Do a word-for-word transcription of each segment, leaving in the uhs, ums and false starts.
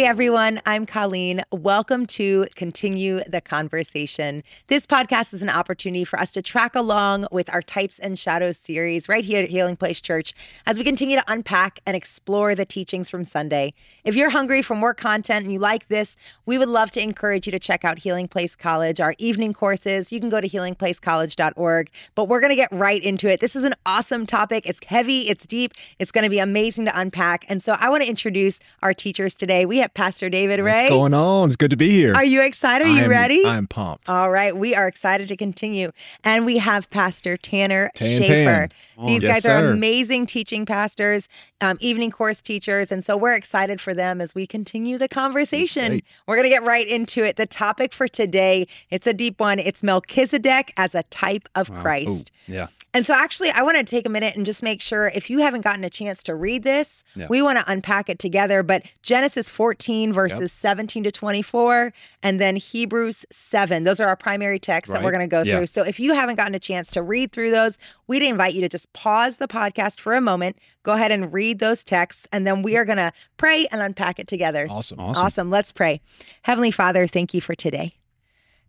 Hey everyone, I'm Colleen. Welcome to Continue the Conversation. This podcast is an opportunity for us to track along with our Types and Shadows series right here at Healing Place Church as we continue to unpack and explore the teachings from Sunday. If you're hungry for more content and you like this, we would love to encourage you to check out Healing Place College, our evening courses. You can go to healing place college dot org, but we're going to get right into it. This is an awesome topic. It's heavy, it's deep, it's going to be amazing to unpack. And so I want to introduce our teachers today. We have Pastor David What's Wray. What's going on? It's good to be here. Are you excited? Are you I'm, ready? I'm pumped. All right. We are excited to continue. And we have Pastor Tanner Tan, Schafer. Tan. Oh, These yes, guys are sir. amazing teaching pastors, um, evening course teachers. And so we're excited for them as we continue the conversation. We're going to get right into it. The topic for today, it's a deep one. It's Melchizedek as a type of wow. Christ. Ooh. Yeah. And so actually, I want to take a minute and just make sure if you haven't gotten a chance to read this, yeah. we want to unpack it together. But Genesis fourteen, verses yep. seventeen to twenty-four, and then Hebrews seven. Those are our primary texts right. that we're going to go yeah. through. So if you haven't gotten a chance to read through those, we'd invite you to just pause the podcast for a moment, go ahead and read those texts, and then we are going to pray and unpack it together. Awesome. Awesome. Awesome. Let's pray. Heavenly Father, thank you for today.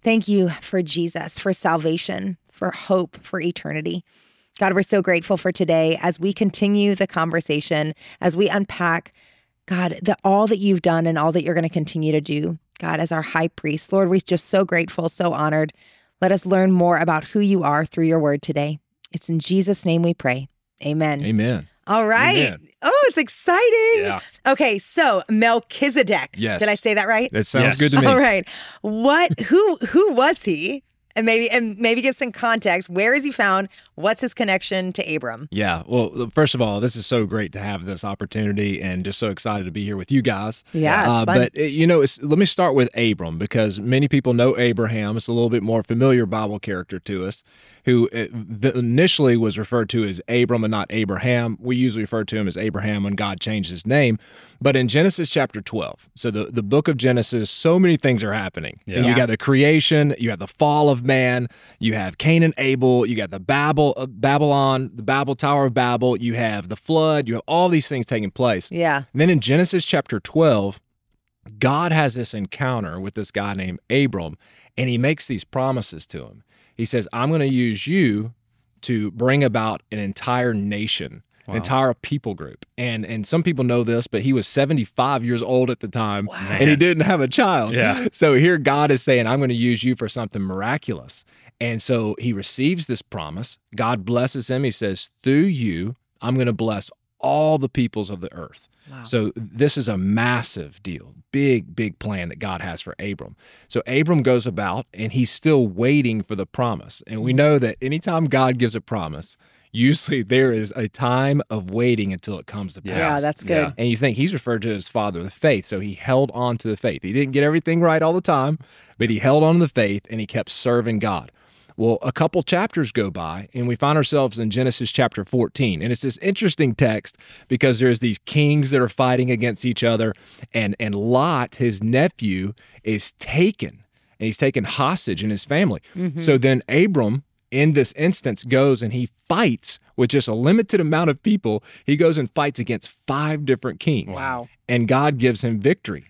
Thank you for Jesus, for salvation, for hope, for eternity. God, we're so grateful for today as we continue the conversation, as we unpack, God, the, all that you've done and all that you're going to continue to do, God, as our high priest. Lord, we're just so grateful, so honored. Let us learn more about who you are through your word today. It's in Jesus' name we pray. Amen. Amen. All right. Amen. Oh, it's exciting. Yeah. Okay, so Melchizedek. Yes. Did I say that right? That sounds yes. good to me. All right. What? Who? Who was he? And maybe and maybe give some context. Where is he found? What's his connection to Abram? Yeah. Well, first of all, this is so great to have this opportunity and just so excited to be here with you guys. Yeah, it's uh, fun. But, you know, it's, let me start with Abram because many people know Abraham. It's a little bit more familiar Bible character to us, who initially was referred to as Abram and not Abraham. We usually refer to him as Abraham when God changed his name. But in Genesis chapter twelve, so the, the book of Genesis, so many things are happening. Yeah. You got the creation, you have the fall of man, you have Cain and Abel, you got the Babel, uh, Babylon, the Babel Tower of Babel, you have the flood, you have all these things taking place. Yeah. And then in Genesis chapter twelve, God has this encounter with this guy named Abram, and he makes these promises to him. He says, I'm going to use you to bring about an entire nation. Wow. An entire people group. And and some people know this, but he was seventy-five years old at the time, wow. and he didn't have a child. Yeah. So here God is saying, I'm going to use you for something miraculous. And so he receives this promise. God blesses him. He says, through you, I'm going to bless all the peoples of the earth. Wow. So this is a massive deal, big, big plan that God has for Abram. So Abram goes about, and he's still waiting for the promise. And we know that anytime God gives a promise, usually there is a time of waiting until it comes to pass. Yeah, that's good. Yeah. And you think he's referred to as father of the faith, so he held on to the faith. He didn't get everything right all the time, but he held on to the faith, and he kept serving God. Well, a couple chapters go by, and we find ourselves in Genesis chapter fourteen. And it's this interesting text because there's these kings that are fighting against each other, and, and Lot, his nephew, is taken, and he's taken hostage in his family. Mm-hmm. So then Abram, in this instance, goes and he fights with just a limited amount of people. He goes and fights against five different kings. Wow. And God gives him victory.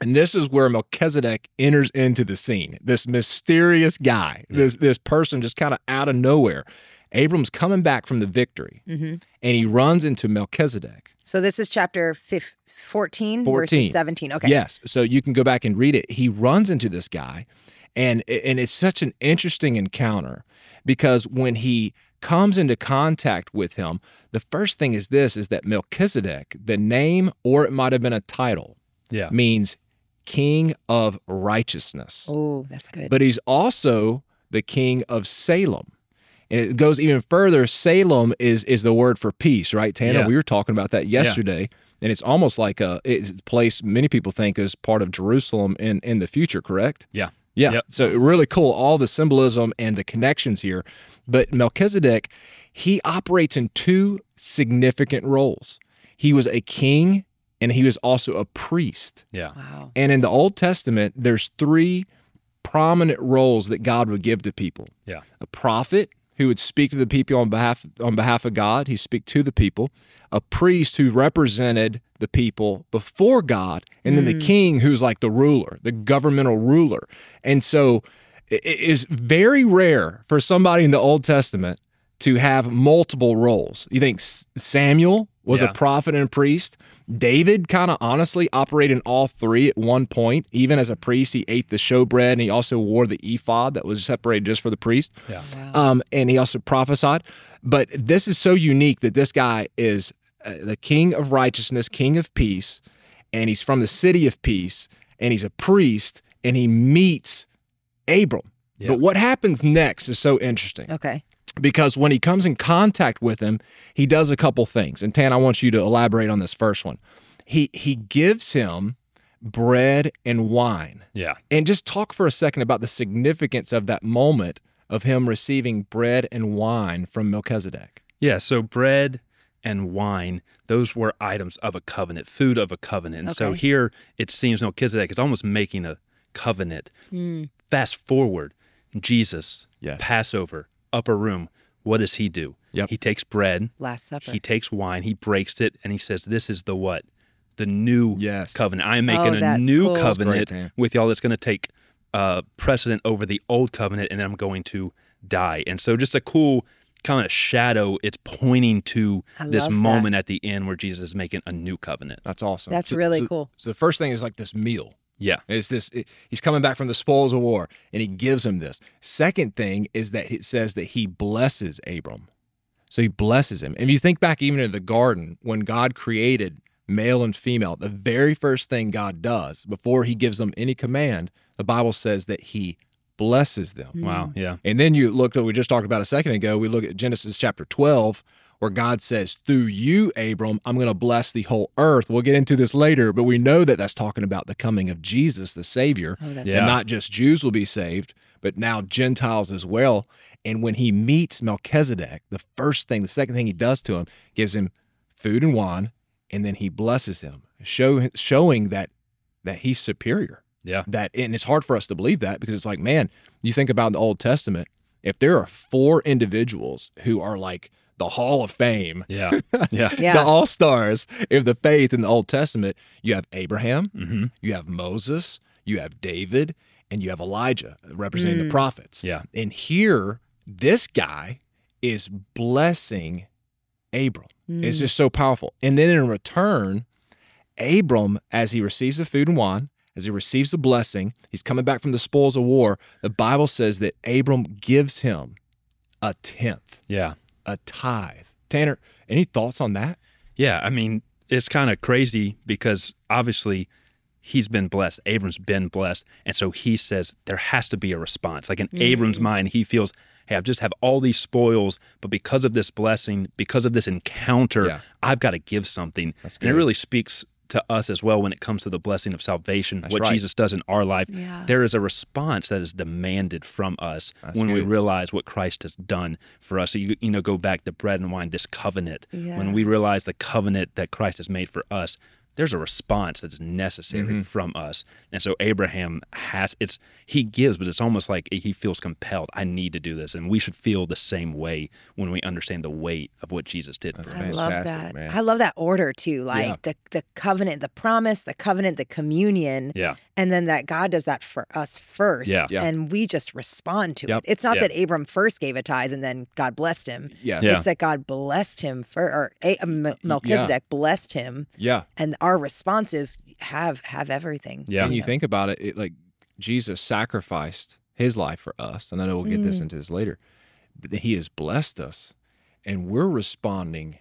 And this is where Melchizedek enters into the scene, this mysterious guy, yeah. this this person just kind of out of nowhere. Abram's coming back from the victory, mm-hmm. and he runs into Melchizedek. So this is chapter fourteen, fourteen. Verses seventeen. Okay. Yes. So you can go back and read it. He runs into this guy, and and it's such an interesting encounter because when he comes into contact with him, the first thing is this, is that Melchizedek, the name, or it might have been a title, yeah. means King of Righteousness. Oh, that's good. But he's also the king of Salem. And it goes even further. Salem is is the word for peace, right, Tanner? Yeah. We were talking about that yesterday. Yeah. And it's almost like a, it's a place many people think is part of Jerusalem in, in the future, correct? Yeah. Yeah. Yep. So really cool, all the symbolism and the connections here. But Melchizedek, he operates in two significant roles. He was a king, and he was also a priest. Yeah. Wow. And in the Old Testament, there's three prominent roles that God would give to people. Yeah. A prophet who would speak to the people on behalf on behalf of God. He'd speak to the people. A priest who represented the people before God, and then mm. the king who's like the ruler, the governmental ruler. And so it is very rare for somebody in the Old Testament to have multiple roles. You think Samuel was yeah. a prophet and a priest. David kind of honestly operated in all three at one point. Even as a priest, he ate the showbread, and he also wore the ephod that was separated just for the priest. Yeah. Wow. Um, and he also prophesied. But this is so unique that this guy is uh, the king of righteousness, king of peace, and he's from the city of peace, and he's a priest, and he meets Abram. Yeah. But what happens next is so interesting. Okay. Because when he comes in contact with him, he does a couple things. And Tan, I want you to elaborate on this first one. He he gives him bread and wine. Yeah. And just talk for a second about the significance of that moment of him receiving bread and wine from Melchizedek. Yeah, so bread and wine, those were items of a covenant, food of a covenant. Okay. So here it seems Melchizedek is almost making a covenant. Mm. Fast forward, Jesus, yes. Passover. Upper room, what does he do? Yep. He takes bread, Last Supper. He takes wine, he breaks it, and he says, this is the what? The new yes. covenant. I am making oh, a new cool. covenant great, with y'all that's going to take uh, precedent over the old covenant, and then I'm going to die. And so just a cool kind of shadow, it's pointing to I this moment that. At the end where Jesus is making a new covenant. That's awesome. That's so, really so, cool. So the first thing is like this meal. Yeah. It's this. It, he's coming back from the spoils of war, and he gives him this. Second thing is that it says that he blesses Abram. So he blesses him. And if you think back even in the garden, when God created male and female, the very first thing God does before he gives them any command, the Bible says that he blesses them. Mm. Wow. Yeah. And then you look, we just talked about a second ago, we look at Genesis chapter twelve, where God says, through you, Abram, I'm going to bless the whole earth. We'll get into this later, but we know that that's talking about the coming of Jesus, the Savior. Oh, that's yeah. And not just Jews will be saved, but now Gentiles as well. And when he meets Melchizedek, the first thing, the second thing he does to him, gives him food and wine, and then he blesses him, show, showing that that he's superior. Yeah. That, and it's hard for us to believe that, because it's like, man, you think about the Old Testament, if there are four individuals who are like, the Hall of Fame, yeah, yeah, the all-stars of the faith in the Old Testament, you have Abraham, mm-hmm. you have Moses, you have David, and you have Elijah representing mm. the prophets. Yeah. And here, this guy is blessing Abram. Mm. It's just so powerful. And then in return, Abram, as he receives the food and wine, as he receives the blessing, he's coming back from the spoils of war, the Bible says that Abram gives him a tenth. Yeah. A tithe. Tanner, any thoughts on that? Yeah, I mean, it's kind of crazy because obviously he's been blessed. Abram's been blessed. And so he says there has to be a response. Like in mm. Abram's mind, he feels, hey, I just have all these spoils, but because of this blessing, because of this encounter, yeah. I've got to give something. And it really speaks to us as well when it comes to the blessing of salvation, That's what right. Jesus does in our life. Yeah. There is a response that is demanded from us That's when good. we realize what Christ has done for us. So you, you know, go back to bread and wine, this covenant. Yeah. When we realize the covenant that Christ has made for us, there's a response that's necessary mm-hmm. from us. And so Abraham has, it's he gives, but it's almost like he feels compelled. I need to do this. And we should feel the same way when we understand the weight of what Jesus did that's for us. I love that. Man. I love that order too, like yeah. the, the covenant, the promise, the covenant, the communion. Yeah. And then that God does that for us first, yeah. Yeah. and we just respond to yep. it. It's not yep. that Abram first gave a tithe and then God blessed him. Yeah. Yeah. It's that God blessed him, for, or Melchizedek yeah. blessed him. Yeah. And our response is have have everything. Yeah. And you think about it, it, like Jesus sacrificed his life for us, and I know we'll get mm. this into this later, but he has blessed us, and we're responding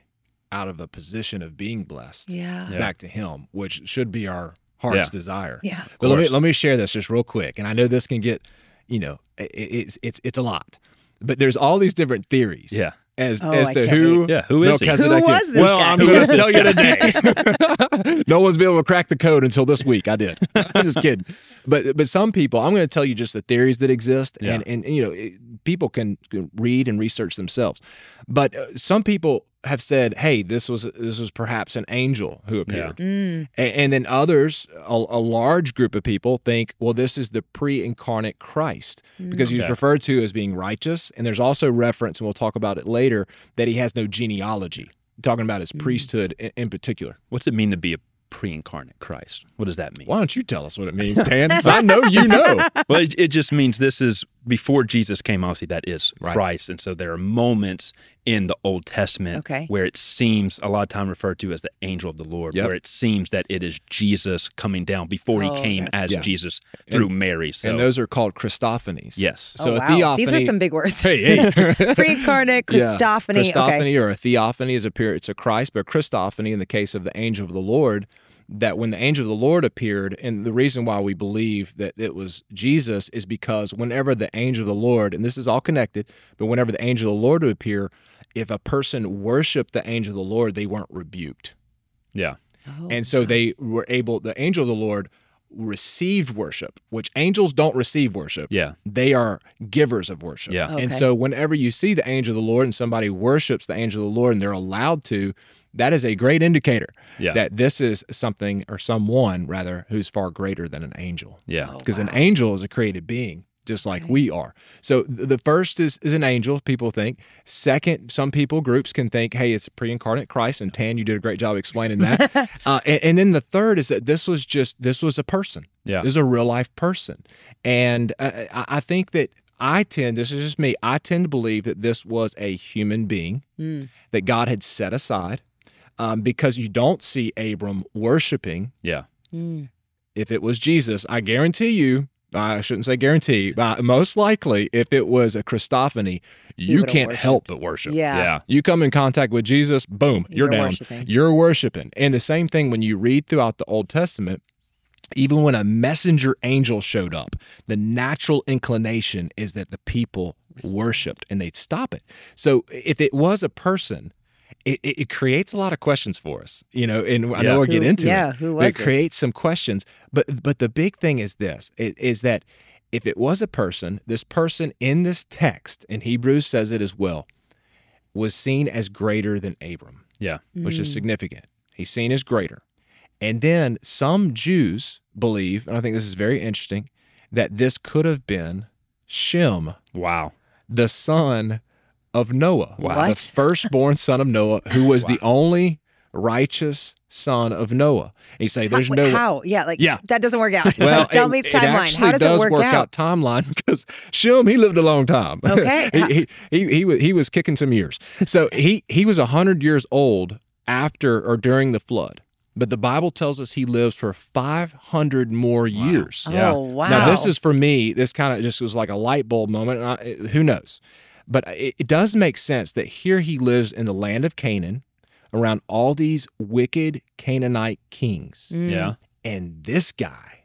out of a position of being blessed yeah. Yeah. back to him, which should be our heart's yeah. desire. Yeah. But let me let me share this just real quick. And I know this can get, you know, it, it's it's it's a lot. But there's all these different theories. Yeah. As, oh, as to who, yeah, who is Melchizedek he? Who was this Well, guy? I'm going to tell you today. No one's been able to crack the code until this week. I did. I'm just kidding. But but some people, I'm going to tell you just the theories that exist. Yeah. And, and, you know, it, people can, can read and research themselves. But uh, some people have said, hey, this was this was perhaps an angel who appeared. Yeah. Mm. And, and then others, a, a large group of people think, well, this is the pre-incarnate Christ. Mm. Because okay. he's referred to as being righteous. And there's also reference, and we'll talk about it later, that he has no genealogy. talking about his priesthood in, in particular. What's it mean to be a pre-incarnate Christ? What does that mean? Why don't you tell us what it means, Tan? Because I know you know. Well, it, it just means this is before Jesus came, obviously, that is right. Christ. And so there are moments in the Old Testament okay. where it seems, a lot of time referred to as the angel of the Lord, yep. where it seems that it is Jesus coming down before oh, he came as yeah. Jesus through and, Mary. So. And those are called Christophanies. Yes. So oh, wow. a theophany. These are some big words. Hey, hey. Pre-incarnate, Christophany. Yeah. Christophany okay. or a theophany is a appearance of Christ, but Christophany in the case of the angel of the Lord, that when the angel of the Lord appeared, and the reason why we believe that it was Jesus is because whenever the angel of the Lord, and this is all connected, but whenever the angel of the Lord would appear, if a person worshiped the angel of the Lord, they weren't rebuked. Yeah. Oh, and so wow. they were able, the angel of the Lord received worship, which angels don't receive worship. Yeah. They are givers of worship. Yeah. Okay. And so whenever you see the angel of the Lord and somebody worships the angel of the Lord and they're allowed to, that is a great indicator yeah. that this is something or someone, rather, who's far greater than an angel. Yeah. Because oh, wow. an angel is a created being, just like right. we are. So the first is, is an angel, people think. Second, some people, groups can think, hey, it's a pre-incarnate Christ, and Tan, you did a great job explaining that. uh, and, and then the third is that this was just, this was a person. Yeah. This is a real-life person. And uh, I think that I tend, this is just me, I tend to believe that this was a human being mm. that God had set aside. Um, because you don't see Abram worshiping. Yeah. Mm. If it was Jesus, I guarantee you, I shouldn't say guarantee, but most likely if it was a Christophany, you can't worshiped. help but worship. Yeah. yeah. You come in contact with Jesus, boom, you're, you're down. Worshiping. You're worshiping. And the same thing when you read throughout the Old Testament, even when a messenger angel showed up, the natural inclination is that the people worshiped and they'd stop it. So if it was a person, It, it, it creates a lot of questions for us, you know, and yeah. I know we'll get into who, yeah, it. Who was it this? Creates some questions. But but the big thing is this, it, is that if it was a person, this person in this text, and Hebrews says it as well, was seen as greater than Abram, yeah, which mm. is significant. He's seen as greater. And then some Jews believe, and I think this is very interesting, that this could have been Shem. Wow. The son of Noah, wow. the firstborn son of Noah, who was wow. the only righteous son of Noah. And you say, there's how, no... How? Yeah, like, yeah. that doesn't work out. Well, Tell it, me the timeline. How does, does it work, work out? It work out timeline because Shem, he lived a long time. Okay. he, he, he, he, he was kicking some years. So he, he was one hundred years old after or during the flood. But the Bible tells us he lives for five hundred more years. Wow. Yeah. Oh, wow. Now, this is, for me, this kind of just was like a light bulb moment. And I, who knows? But it does make sense that here he lives in the land of Canaan around all these wicked Canaanite kings. Mm. Yeah. And this guy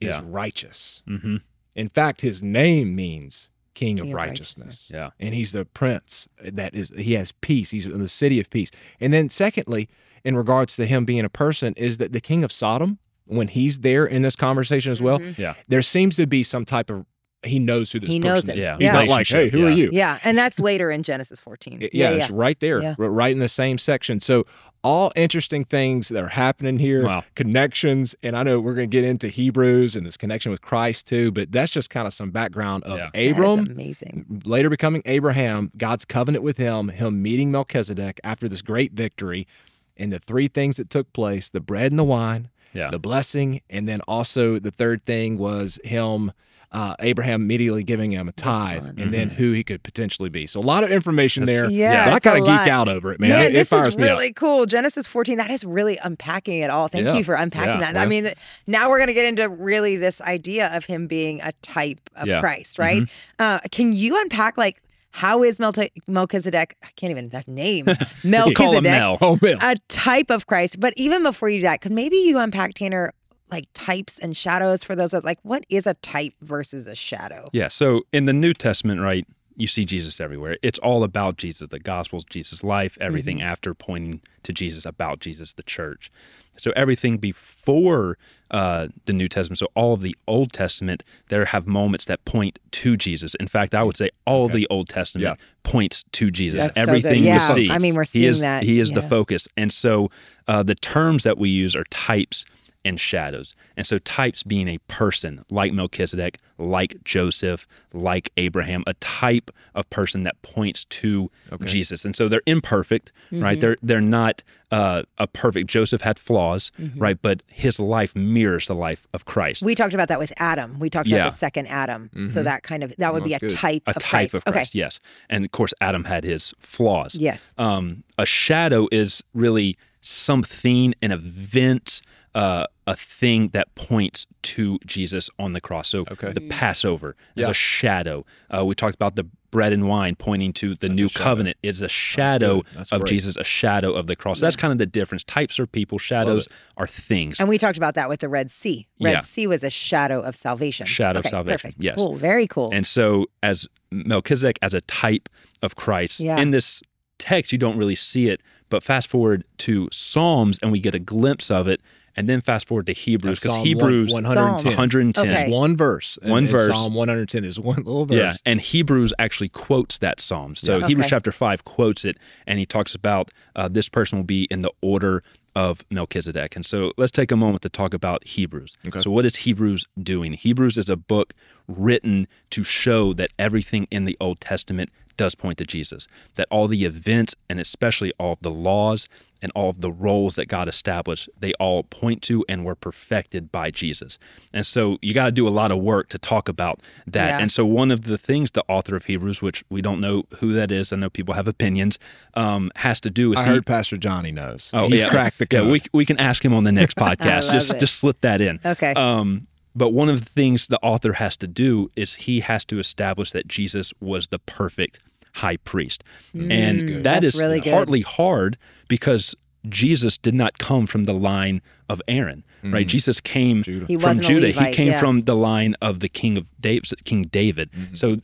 is yeah. righteous. Mm-hmm. In fact, his name means King, King of, of righteousness. righteousness. Yeah. And he's the prince that is, he has peace. He's in the city of peace. And then secondly, in regards to him being a person, is that the king of Sodom, when he's there in this conversation as well, mm-hmm. yeah. there seems to be some type of He knows who this he person knows it. is. Yeah. He's yeah. not like, hey, who yeah. are you? Yeah, and that's later in Genesis fourteen. Yeah, yeah, yeah. It's right there, yeah. right in the same section. So all interesting things that are happening here, wow. connections, and I know we're going to get into Hebrews and this connection with Christ too, but that's just kind of some background of yeah. Abram, amazing. later becoming Abraham, God's covenant with him, him meeting Melchizedek after this great victory, and the three things that took place, the bread and the wine, yeah. the blessing, and then also the third thing was him, Uh, Abraham immediately giving him a tithe, and mm-hmm. then who he could potentially be. So a lot of information That's, there. Yeah, yeah. I kind of geek out over it, man. man it, this it fires is me really up. cool. Genesis fourteen, that is really unpacking it all. Thank yeah. you for unpacking yeah. that. Yeah. I mean, now we're going to get into really this idea of him being a type of yeah. Christ, right? Mm-hmm. Uh, can you unpack, like, how is Mel- Melchizedek, I can't even, that name, Melchizedek, call him Mel. Oh, Mel. a type of Christ? But even before you do that, could maybe you unpack, Tanner, like types and shadows for those, like what is a type versus a shadow? Yeah, so in the New Testament, right, you see Jesus everywhere. It's all about Jesus, the Gospels, Jesus' life, everything mm-hmm. after pointing to Jesus, about Jesus, the church. So everything before uh, the New Testament, so all of the Old Testament, there have moments that point to Jesus. In fact, I would say all okay. the Old Testament yeah. points to Jesus. That's everything so yeah. you see. I mean, we're seeing he is, that. He is yeah. the focus. And so uh, the terms that we use are types and shadows. And so types being a person like Melchizedek, like Joseph, like Abraham, a type of person that points to okay. Jesus. And so they're imperfect, mm-hmm. right? They're they're not uh, a perfect. Joseph had flaws, mm-hmm. right? But his life mirrors the life of Christ. We talked about that with Adam. We talked yeah. about the second Adam. Mm-hmm. So that kind of, that would well, be a good. type a of type Christ. A type of Christ, okay. yes. And of course, Adam had his flaws. Yes. Um, a shadow is really something, an event, uh, a thing that points to Jesus on the cross. So okay. the Passover yeah. is a shadow. Uh, we talked about the bread and wine pointing to the That's new covenant. It's a shadow That's That's of great. Jesus, a shadow of the cross. Yeah. That's kind of the difference. Types are people, shadows are things. And we talked about that with the Red Sea. Red yeah. Sea was a shadow of salvation. Shadow okay, of salvation, perfect. yes. Cool, very cool. And so as Melchizedek, as a type of Christ, yeah. in this text, you don't really see it, but fast forward to Psalms and we get a glimpse of it, and then fast forward to Hebrews, because Hebrews one ten okay. is one verse. One and, verse. And Psalm one ten is one little verse. Yeah, and Hebrews actually quotes that Psalm. So yeah. okay. Hebrews chapter five quotes it, and he talks about uh, this person will be in the order of Melchizedek. And so let's take a moment to talk about Hebrews. Okay. So what is Hebrews doing? Hebrews is a book written to show that everything in the Old Testament does point to Jesus, that all the events and especially all of the laws and all of the roles that God established, they all point to and were perfected by Jesus. And so you got to do a lot of work to talk about that. Yeah. And so one of the things the author of Hebrews, which we don't know who that is, I know people have opinions, um, has to do is I he, heard Pastor Johnny knows. Oh, He's yeah. cracked the code. Yeah, we, we can ask him on the next podcast. just it. just slip that in. Okay. Um, But one of the things the author has to do is he has to establish that Jesus was the perfect high priest. Mm, and that's that that's is really partly hard because Jesus did not come from the line of Aaron, mm. right? Jesus came Judah. He from Judah. Levite, he came yeah. from the line of the king of David, King David. Mm-hmm. So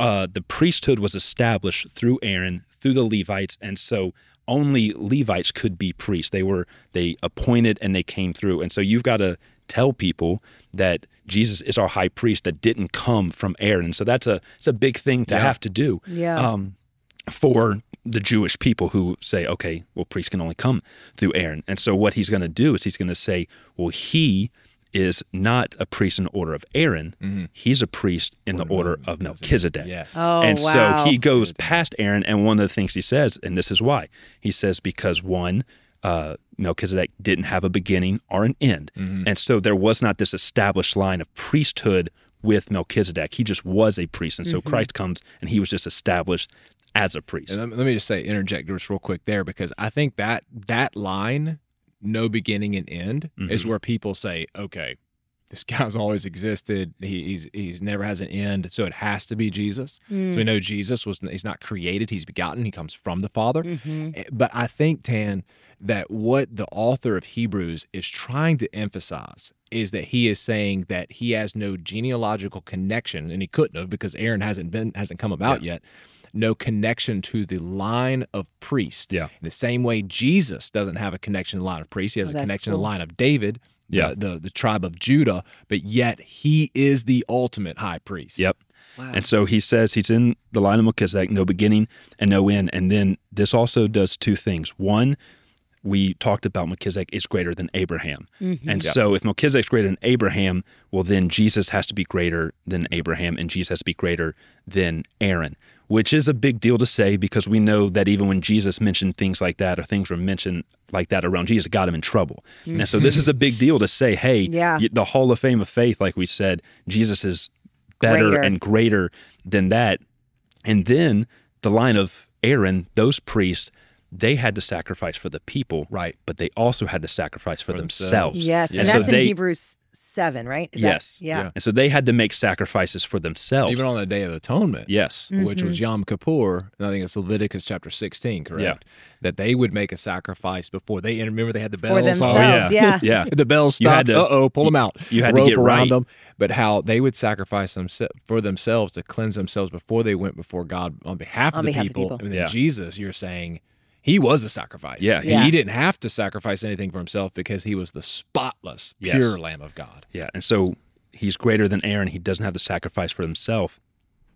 uh, the priesthood was established through Aaron, through the Levites, and so only Levites could be priests. They were they appointed and they came through. And so you've got to tell people that Jesus is our high priest that didn't come from Aaron. So that's a it's a big thing to yeah. have to do yeah. um, for the Jewish people who say, okay, well, priests can only come through Aaron. And so what he's going to do is he's going to say, well, he is not a priest in the order of Aaron. Mm-hmm. He's a priest in order the order of Melchizedek. Melchizedek. Yes. Oh, and wow. so he goes past Aaron, and one of the things he says, and this is why, he says because one, Uh, Melchizedek didn't have a beginning or an end. Mm-hmm. And so there was not this established line of priesthood with Melchizedek. He just was a priest. And so mm-hmm. Christ comes and he was just established as a priest. And let me just say, interject just real quick there, because I think that that line, no beginning and end, mm-hmm. is where people say, okay, this guy's always existed. He, he's he's never has an end, so it has to be Jesus. Mm. So we know Jesus was he's not created; he's begotten. He comes from the Father. Mm-hmm. But I think, Tan, that what the author of Hebrews is trying to emphasize is that he is saying that he has no genealogical connection, and he couldn't have because Aaron hasn't been hasn't come about yeah. yet. No connection to the line of priest. Yeah. In the same way, Jesus doesn't have a connection to the line of priest. He has oh, a connection cool. to the line of David. Yeah, the, the the tribe of Judah, but yet he is the ultimate high priest. Yep. Wow. And so he says he's in the line of Melchizedek, no beginning and no end. And then this also does two things. One, we talked about Melchizedek is greater than Abraham. Mm-hmm. And yeah. so if Melchizedek's greater than Abraham, well, then Jesus has to be greater than Abraham and Jesus has to be greater than Aaron, which is a big deal to say because we know that even when Jesus mentioned things like that or things were mentioned like that around Jesus, got him in trouble. Mm-hmm. And so this is a big deal to say, hey, yeah. the Hall of Fame of faith, like we said, Jesus is better greater. and greater than that. And then the line of Aaron, those priests, they had to sacrifice for the people, right? But they also had to sacrifice for, for themselves. themselves. Yes, and, and that's so in they, Hebrews seven, right? Is yes. That, yeah. yeah. And so they had to make sacrifices for themselves. Even on the Day of Atonement. Yes. Mm-hmm. Which was Yom Kippur, and I think it's Leviticus chapter sixteen, correct? Yeah. That they would make a sacrifice before they, and remember they had the bells. For themselves, oh, yeah. yeah. yeah. The bells stopped, to, uh-oh, pull them out. You had rope to get around right. them. But how they would sacrifice them for themselves to cleanse themselves before they went before God on behalf of on the behalf people. Of people. And then yeah. Jesus, you're saying, he was a sacrifice. Yeah. yeah. He didn't have to sacrifice anything for himself because he was the spotless, pure yes. Lamb of God. Yeah. And so he's greater than Aaron. He doesn't have to sacrifice for himself.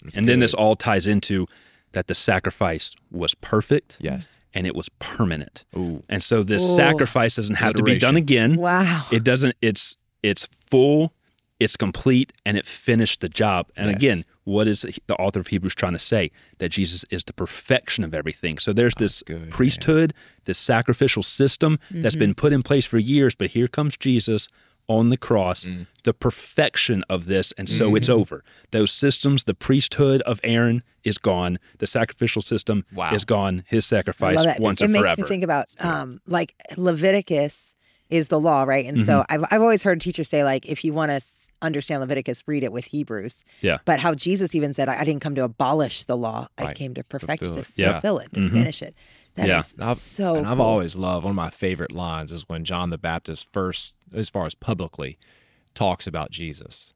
That's and good. Then this all ties into that the sacrifice was perfect. Yes. and it was permanent. Ooh. And so this Ooh. sacrifice doesn't have Alliteration. to be done again. Wow. It doesn't, it's it's full, it's complete, and it finished the job. And yes. again, what is the author of Hebrews trying to say? That Jesus is the perfection of everything. So there's this oh, good, priesthood, man. this sacrificial system mm-hmm. that's been put in place for years, but here comes Jesus on the cross, mm. the perfection of this, and so mm-hmm. it's over. Those systems, the priesthood of Aaron is gone. The sacrificial system wow. is gone. His sacrifice once and forever. It makes me think about, um, like, Leviticus is the law, right? And mm-hmm. so I've I've always heard teachers say, like, if you want to understand Leviticus, read it with Hebrews. Yeah. But how Jesus even said, I, I didn't come to abolish the law. I right. came to perfect fulfill it, to yeah. fulfill it, to mm-hmm. finish it. That yeah. is I've, so And I've cool. always loved, one of my favorite lines is when John the Baptist first, as far as publicly, talks about Jesus.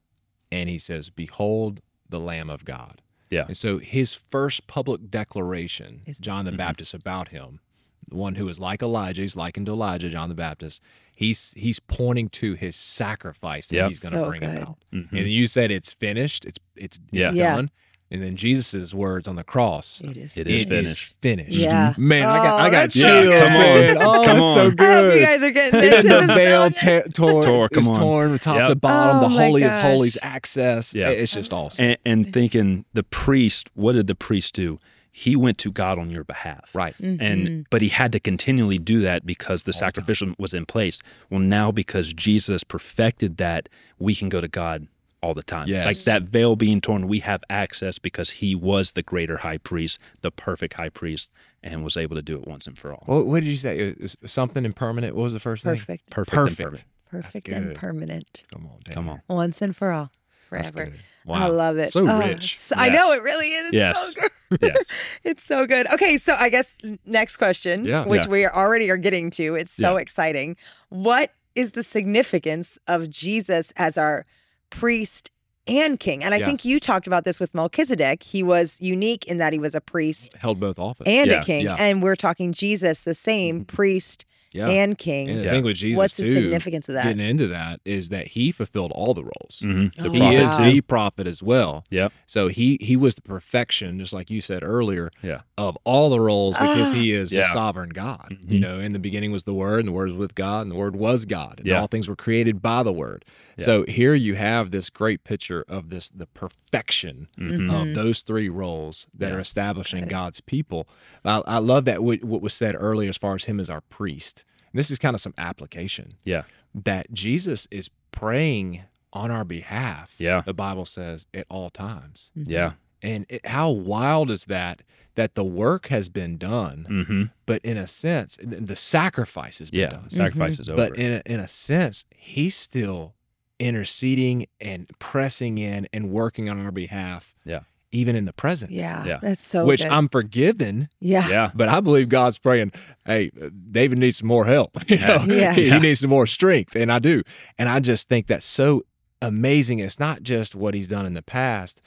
And he says, behold, the Lamb of God. Yeah. And so his first public declaration, is John the mm-hmm. Baptist, about him, the one who is like Elijah, he's likened to Elijah, John the Baptist, he's he's pointing to his sacrifice that yep. he's going to so bring good. about. Mm-hmm. And you said it's finished, it's, it's yeah. done. And then Jesus' words on the cross, it is, it is finished. finished. Yeah. Man, oh, I got I got chills. So yeah, come on. Oh, come on. So good. I hope you guys are getting this. The veil so t- torn, Tor, come on. torn from top yep. to bottom, oh, the Holy gosh. of Holies access. Yep. It's just awesome. And, and thinking, the priest, what did the priest do? He went to God on your behalf. Right. Mm-hmm. And but he had to continually do that because the All sacrificial time. was in place. Well, now because Jesus perfected that, we can go to God all the time. Yes. Like that veil being torn, we have access because he was the greater high priest, the perfect high priest, and was able to do it once and for all. What, what did you say? It was something impermanent? What was the first perfect. thing? Perfect. Perfect. Perfect. Perfect and permanent. Come on, Tanner. Come on. Once and for all. Forever. Wow. I love it. So oh, rich. So, yes. I know, it really is. It's yes. so good. Yes. It's so good. Okay, so I guess next question, yeah. which yeah. we already are getting to. It's so yeah. exciting. What is the significance of Jesus as our priest and king? And I yeah. think you talked about this with Melchizedek. He was unique in that he was a priest. Held both office. And yeah. a king. Yeah. And we're talking Jesus, the same priest yeah. and king. And the yeah. thing with Jesus, what's the too, significance of that? Getting into that is that he fulfilled all the roles. Mm-hmm. The oh, he prophet. is the prophet as well. Yep. So he he was the perfection, just like you said earlier, yeah. of all the roles because ah. he is yeah. the sovereign God. Mm-hmm. You know, in the beginning was the Word, and the Word was with God, and the Word was God, and yeah. all things were created by the Word. Yeah. So here you have this great picture of this the perfection mm-hmm. of those three roles that yes. are establishing right. God's people. I, I love that what, what was said earlier as far as him as our priest. This is kind of some application. Yeah. That Jesus is praying on our behalf. Yeah. The Bible says at all times. Yeah. And it, how wild is that, that the work has been done, mm-hmm. but in a sense, the sacrifice has been yeah, done. Yeah, sacrifice mm-hmm. is over. But in a, in a sense, he's still interceding and pressing in and working on our behalf. Yeah. Even in the present. Yeah, yeah. That's so Which good. I'm forgiven. Yeah. yeah. But I believe God's praying, hey, David needs some more help. You know? yeah. He, yeah. he needs some more strength, and I do. And I just think that's so amazing. It's not just what he's done in the past,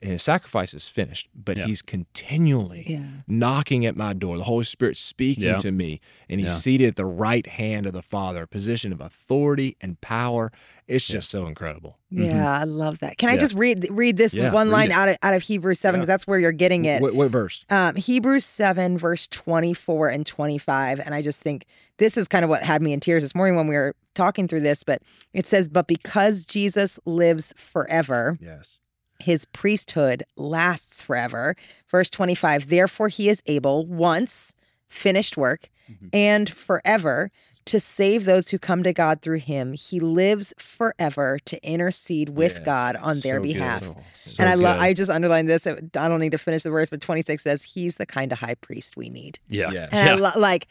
and his sacrifice is finished, but yeah. he's continually yeah. knocking at my door. The Holy Spirit's speaking yeah. to me, and he's yeah. seated at the right hand of the Father, a position of authority and power. It's yeah. just so incredible. Yeah, mm-hmm. I love that. Can yeah. I just read read this yeah, one read line it. out of out of Hebrews seven, because yeah. that's where you're getting it. What, what verse? Um, Hebrews seven, verse twenty-four and twenty-five, and I just think this is kind of what had me in tears this morning when we were talking through this, but it says, but because Jesus lives forever. Yes. His priesthood lasts forever. Verse twenty-five, therefore he is able, once finished work, mm-hmm. and forever to save those who come to God through him. He lives forever to intercede with yes. God on their so behalf. Good. So, so and I love, I just underlined this. I don't need to finish the verse, but twenty-six says, he's the kind of high priest we need. Yeah. Yes. And yeah. I lo- like...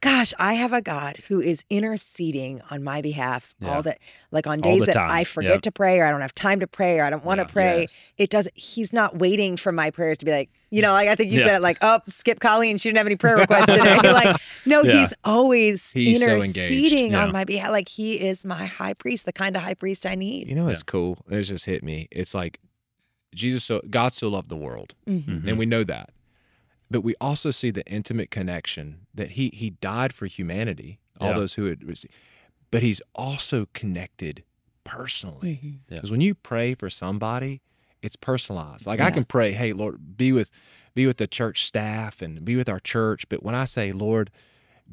Gosh, I have a God who is interceding on my behalf yeah. all that, like on days that I forget yep. to pray, or I don't have time to pray, or I don't want yeah. to pray. Yes. It does. He's not waiting for my prayers to be like, you know, like I think you yeah. said it, like, oh, skip Colleen, she didn't have any prayer requests today. Like, no, yeah. he's always he's interceding so yeah. on my behalf. Like, he is my high priest, the kind of high priest I need. You know, it's yeah. cool. It just hit me. It's like Jesus, so God so loved the world, mm-hmm. and we know that. But we also see the intimate connection that he he died for humanity, all yeah. those who had received. But he's also connected personally. Because mm-hmm. yeah. when you pray for somebody, it's personalized. Like yeah. I can pray, hey, Lord, be with be with the church staff and be with our church. But when I say, Lord,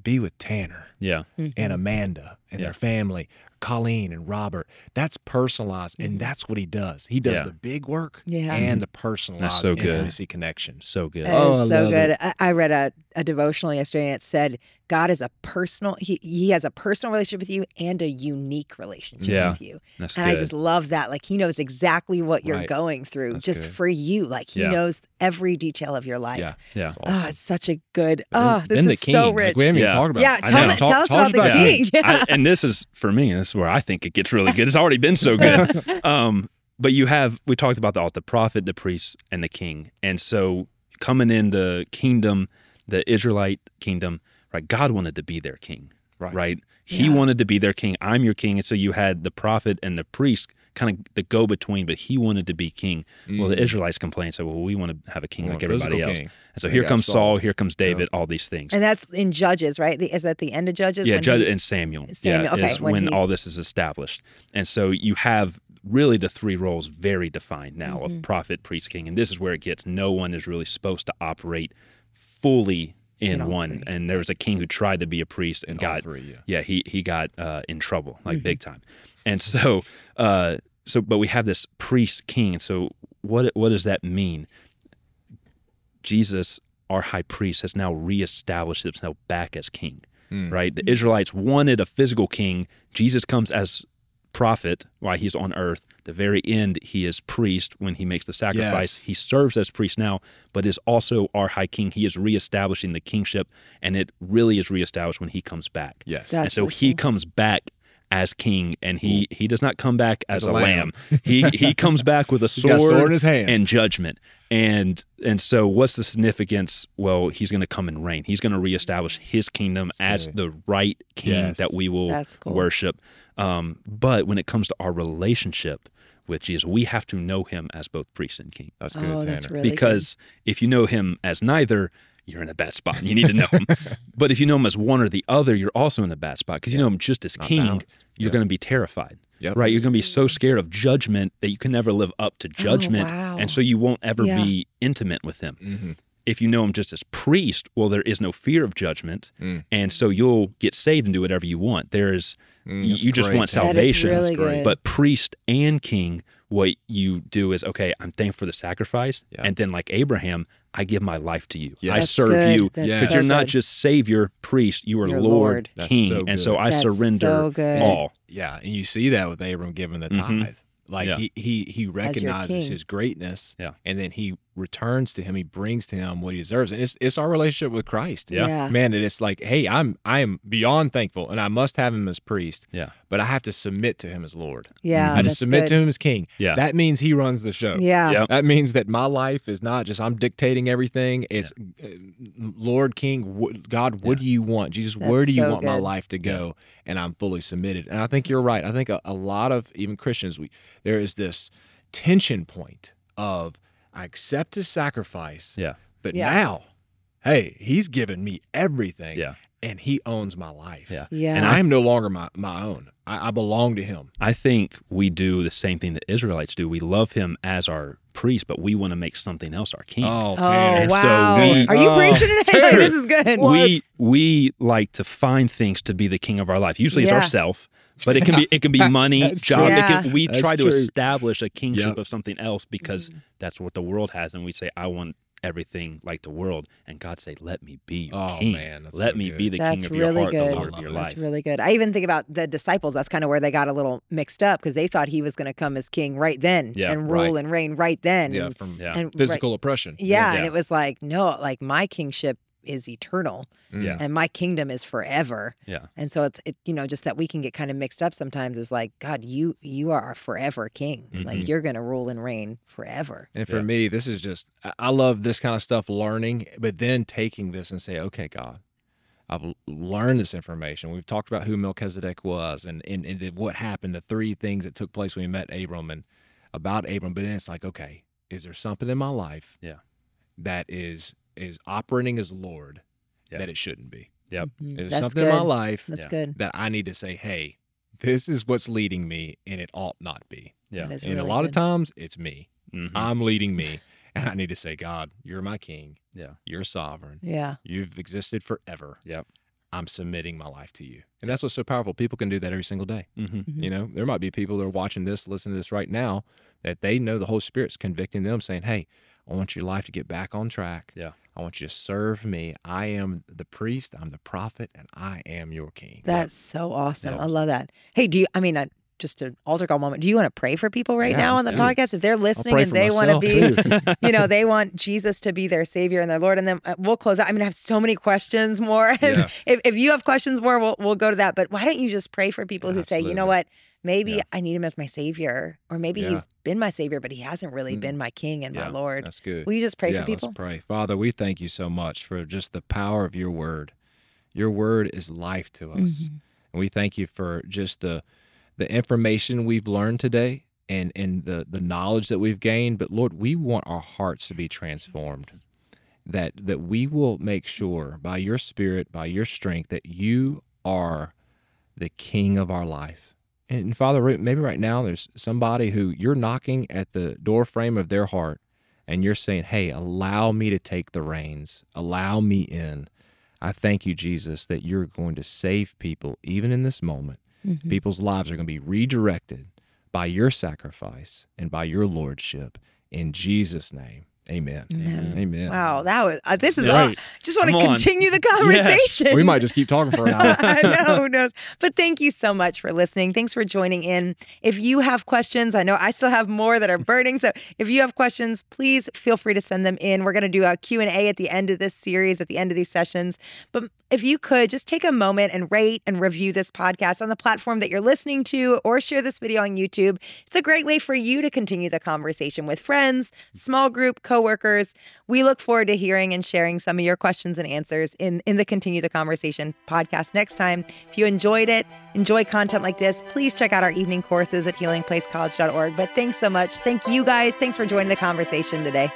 be with Tanner yeah. and Amanda and yeah. their family, Colleen and Robert, that's personalized. Mm-hmm. And that's what he does. He does yeah. the big work yeah. and the personalized so intimacy connection. So good. That oh, is so I love good. It. I, I read a, a devotional yesterday and it said, God is a personal, he, he has a personal relationship with you and a unique relationship yeah. with you. That's and good. I just love that. Like he knows exactly what you're right. going through that's just good. For you. Like he yeah. knows every detail of your life. Yeah. yeah. Oh, awesome. It's such a good, oh, this then is the so rich. Like, we haven't yeah. even talked about yeah. it. Yeah. Tell, me, tell, tell us about, about the king. Yeah. I, and this is, for me, this is where I think it gets really good. It's already been so good. um, but you have, we talked about the, the prophet, the priest, and the king. And so coming in the kingdom, the Israelite kingdom, right? God wanted to be their king, right? right? He yeah. wanted to be their king. I'm your king. And so you had the prophet and the priest kind of the go-between, but he wanted to be king. Mm. Well, the Israelites complained, said, well, we want to have a king well, like everybody else. King. And so they here comes Saul. Saul, here comes David, yeah. all these things. And that's in Judges, right? Is that the end of Judges? Yeah, Judges and Samuel. Samuel. Yeah, okay. is when, when he... all this is established. And so you have really the three roles very defined now mm-hmm. of prophet, priest, king. And this is where it gets, no one is really supposed to operate fully in you know, one. Three. And there was a king who tried to be a priest and in got, three, yeah. yeah, he he got uh, in trouble, like mm-hmm. big time. And so, uh, so, but we have this priest king. So what what does that mean? Jesus, our high priest, has now reestablished himself back as king, mm. right? The Israelites wanted a physical king. Jesus comes as prophet while he's on earth. The very end, he is priest when he makes the sacrifice. Yes. He serves as priest now, but is also our high king. He is reestablishing the kingship, and it really is reestablished when he comes back. Yes, That's and so he comes back as king, and he he does not come back as, as a lamb. lamb. He he comes back with a sword, sword in his hand and judgment. And and so what's the significance? Well, he's going to come and reign. He's going to reestablish his kingdom That's as cool. the right king yes. that we will That's cool. worship. Um, but when it comes to our relationship with Jesus, we have to know him as both priest and king. That's good, oh, Tanner. That's really because good. If you know him as neither, you're in a bad spot. You need to know him. But if you know him as one or the other, you're also in a bad spot because yeah. you know him just as Not king. Balanced. You're yeah. going to be terrified, yep. right? You're going to be so scared of judgment that you can never live up to judgment. Oh, wow. And so you won't ever yeah. be intimate with him. Mm-hmm. If you know him just as priest, well, there is no fear of judgment. Mm. And so you'll get saved and do whatever you want. There's, mm, you, you just want salvation. Really great. But priest and king, what you do is, okay, I'm thankful for the sacrifice. Yeah. And then like Abraham, I give my life to you. Yes. I serve good. You. Because yes. so you're good. Not just Savior, priest, you are Your Lord, Lord, King. So and so I That's surrender so all. Yeah, and you see that with Abram giving the tithe. Mm-hmm. Like yeah. he, he he recognizes his greatness, yeah. and then he returns to him. He brings to him what he deserves, and it's it's our relationship with Christ. Yeah, yeah. man, and it's like, hey, I'm I am beyond thankful, and I must have him as priest. Yeah, but I have to submit to him as Lord. Yeah, mm-hmm. I just submit good. To him as King. Yeah, that means he runs the show. Yeah, yep. that means that my life is not just I'm dictating everything. It's yeah. Lord, King, God. What yeah. do you want, Jesus? That's where do you so want good. My life to go? Yeah. And I'm fully submitted. And I think you're right. I think a, a lot of even Christians we. There is this tension point of I accept his sacrifice, yeah. but yeah. now, hey, he's given me everything, yeah. and he owns my life, yeah. Yeah. and I am no longer my, my own. I, I belong to him. I think we do the same thing that Israelites do. We love him as our priest, but we want to make something else our king. Oh, Tanner. Oh wow. So we, Are you oh, preaching today? Like, this is good. We, we like to find things to be the king of our life. Usually yeah. it's ourself. But it can be it can be money, job. It can, we that's try to true. Establish a kingship yep. of something else because mm-hmm. that's what the world has, and we say, "I want everything like the world," and God say, "Let me be your oh, king. Man, that's Let so me good. Be the that's king of really your heart, good. The Lord of your life." That's really good. I even think about the disciples. That's kind of where they got a little mixed up because they thought he was going to come as king right then yeah, and rule right. and reign right then. Yeah, and, from yeah. and physical right, oppression. Yeah, yeah, and it was like, no, like my kingship is eternal yeah. and my kingdom is forever. Yeah. And so it's, it, you know, just that we can get kind of mixed up sometimes is like, God, you, you are our forever king. Mm-hmm. Like you're going to rule and reign forever. And for yeah. me, this is just, I love this kind of stuff learning, but then taking this and say, okay, God, I've learned this information. We've talked about who Melchizedek was and, and, and what happened, the three things that took place when we met Abram and about Abram. But then it's like, okay, is there something in my life yeah. that is, is operating as Lord yep. that it shouldn't be. Yep. Mm-hmm. There's That's something good. In my life That's yeah. good. That I need to say, hey, this is what's leading me and it ought not be. Yeah. And really a lot good. Of times it's me. Mm-hmm. I'm leading me. And I need to say, God, you're my king. Yeah. You're sovereign. Yeah. You've existed forever. Yep. I'm submitting my life to you. And that's what's so powerful. People can do that every single day. Mm-hmm. Mm-hmm. You know, there might be people that are watching this, listening to this right now, that they know the Holy Spirit's convicting them, saying, hey, I want your life to get back on track. Yeah. I want you to serve me. I am the priest, I'm the prophet, and I am your king. That's yeah. so awesome. That was- I love that. Hey, do you, I mean, I, just an altar call moment. Do you want to pray for people right yeah, now on the podcast? If they're listening and they want to be, you know, they want Jesus to be their Savior and their Lord. And then we'll close out. I'm going to have so many questions more. Yeah. if, if you have questions more, we'll we'll go to that. But why don't you just pray for people yeah, who absolutely. say, you know what, maybe yeah. I need him as my Savior. Or maybe yeah. he's been my Savior, but he hasn't really mm. been my King and yeah, my Lord. That's good. Will you just pray yeah, for people? Let's pray. Father, we thank you so much for just the power of your word. Your word is life to us. Mm-hmm. And we thank you for just the the information we've learned today and, and the, the knowledge that we've gained. But Lord, we want our hearts to be transformed, Jesus. that that we will make sure by your Spirit, by your strength, that you are the King of our life. And Father, maybe right now there's somebody who you're knocking at the door frame of their heart and you're saying, hey, allow me to take the reins. Allow me in. I thank you, Jesus, that you're going to save people even in this moment. Mm-hmm. People's lives are going to be redirected by your sacrifice and by your lordship. In Jesus' name, amen. Amen. Amen. Wow, that was uh, this is. Right. Uh, just want Come to continue on. The conversation. Yes. We might just keep talking for an hour. I know, who knows? But thank you so much for listening. Thanks for joining in. If you have questions, I know I still have more that are burning. So if you have questions, please feel free to send them in. We're going to do a Q and A at the end of this series, at the end of these sessions, but. If you could, just take a moment and rate and review this podcast on the platform that you're listening to or share this video on YouTube. It's a great way for you to continue the conversation with friends, small group, coworkers. We look forward to hearing and sharing some of your questions and answers in, in the Continue the Conversation podcast next time. If you enjoyed it, enjoy content like this, please check out our evening courses at healing place college dot org. But thanks so much. Thank you guys. Thanks for joining the conversation today.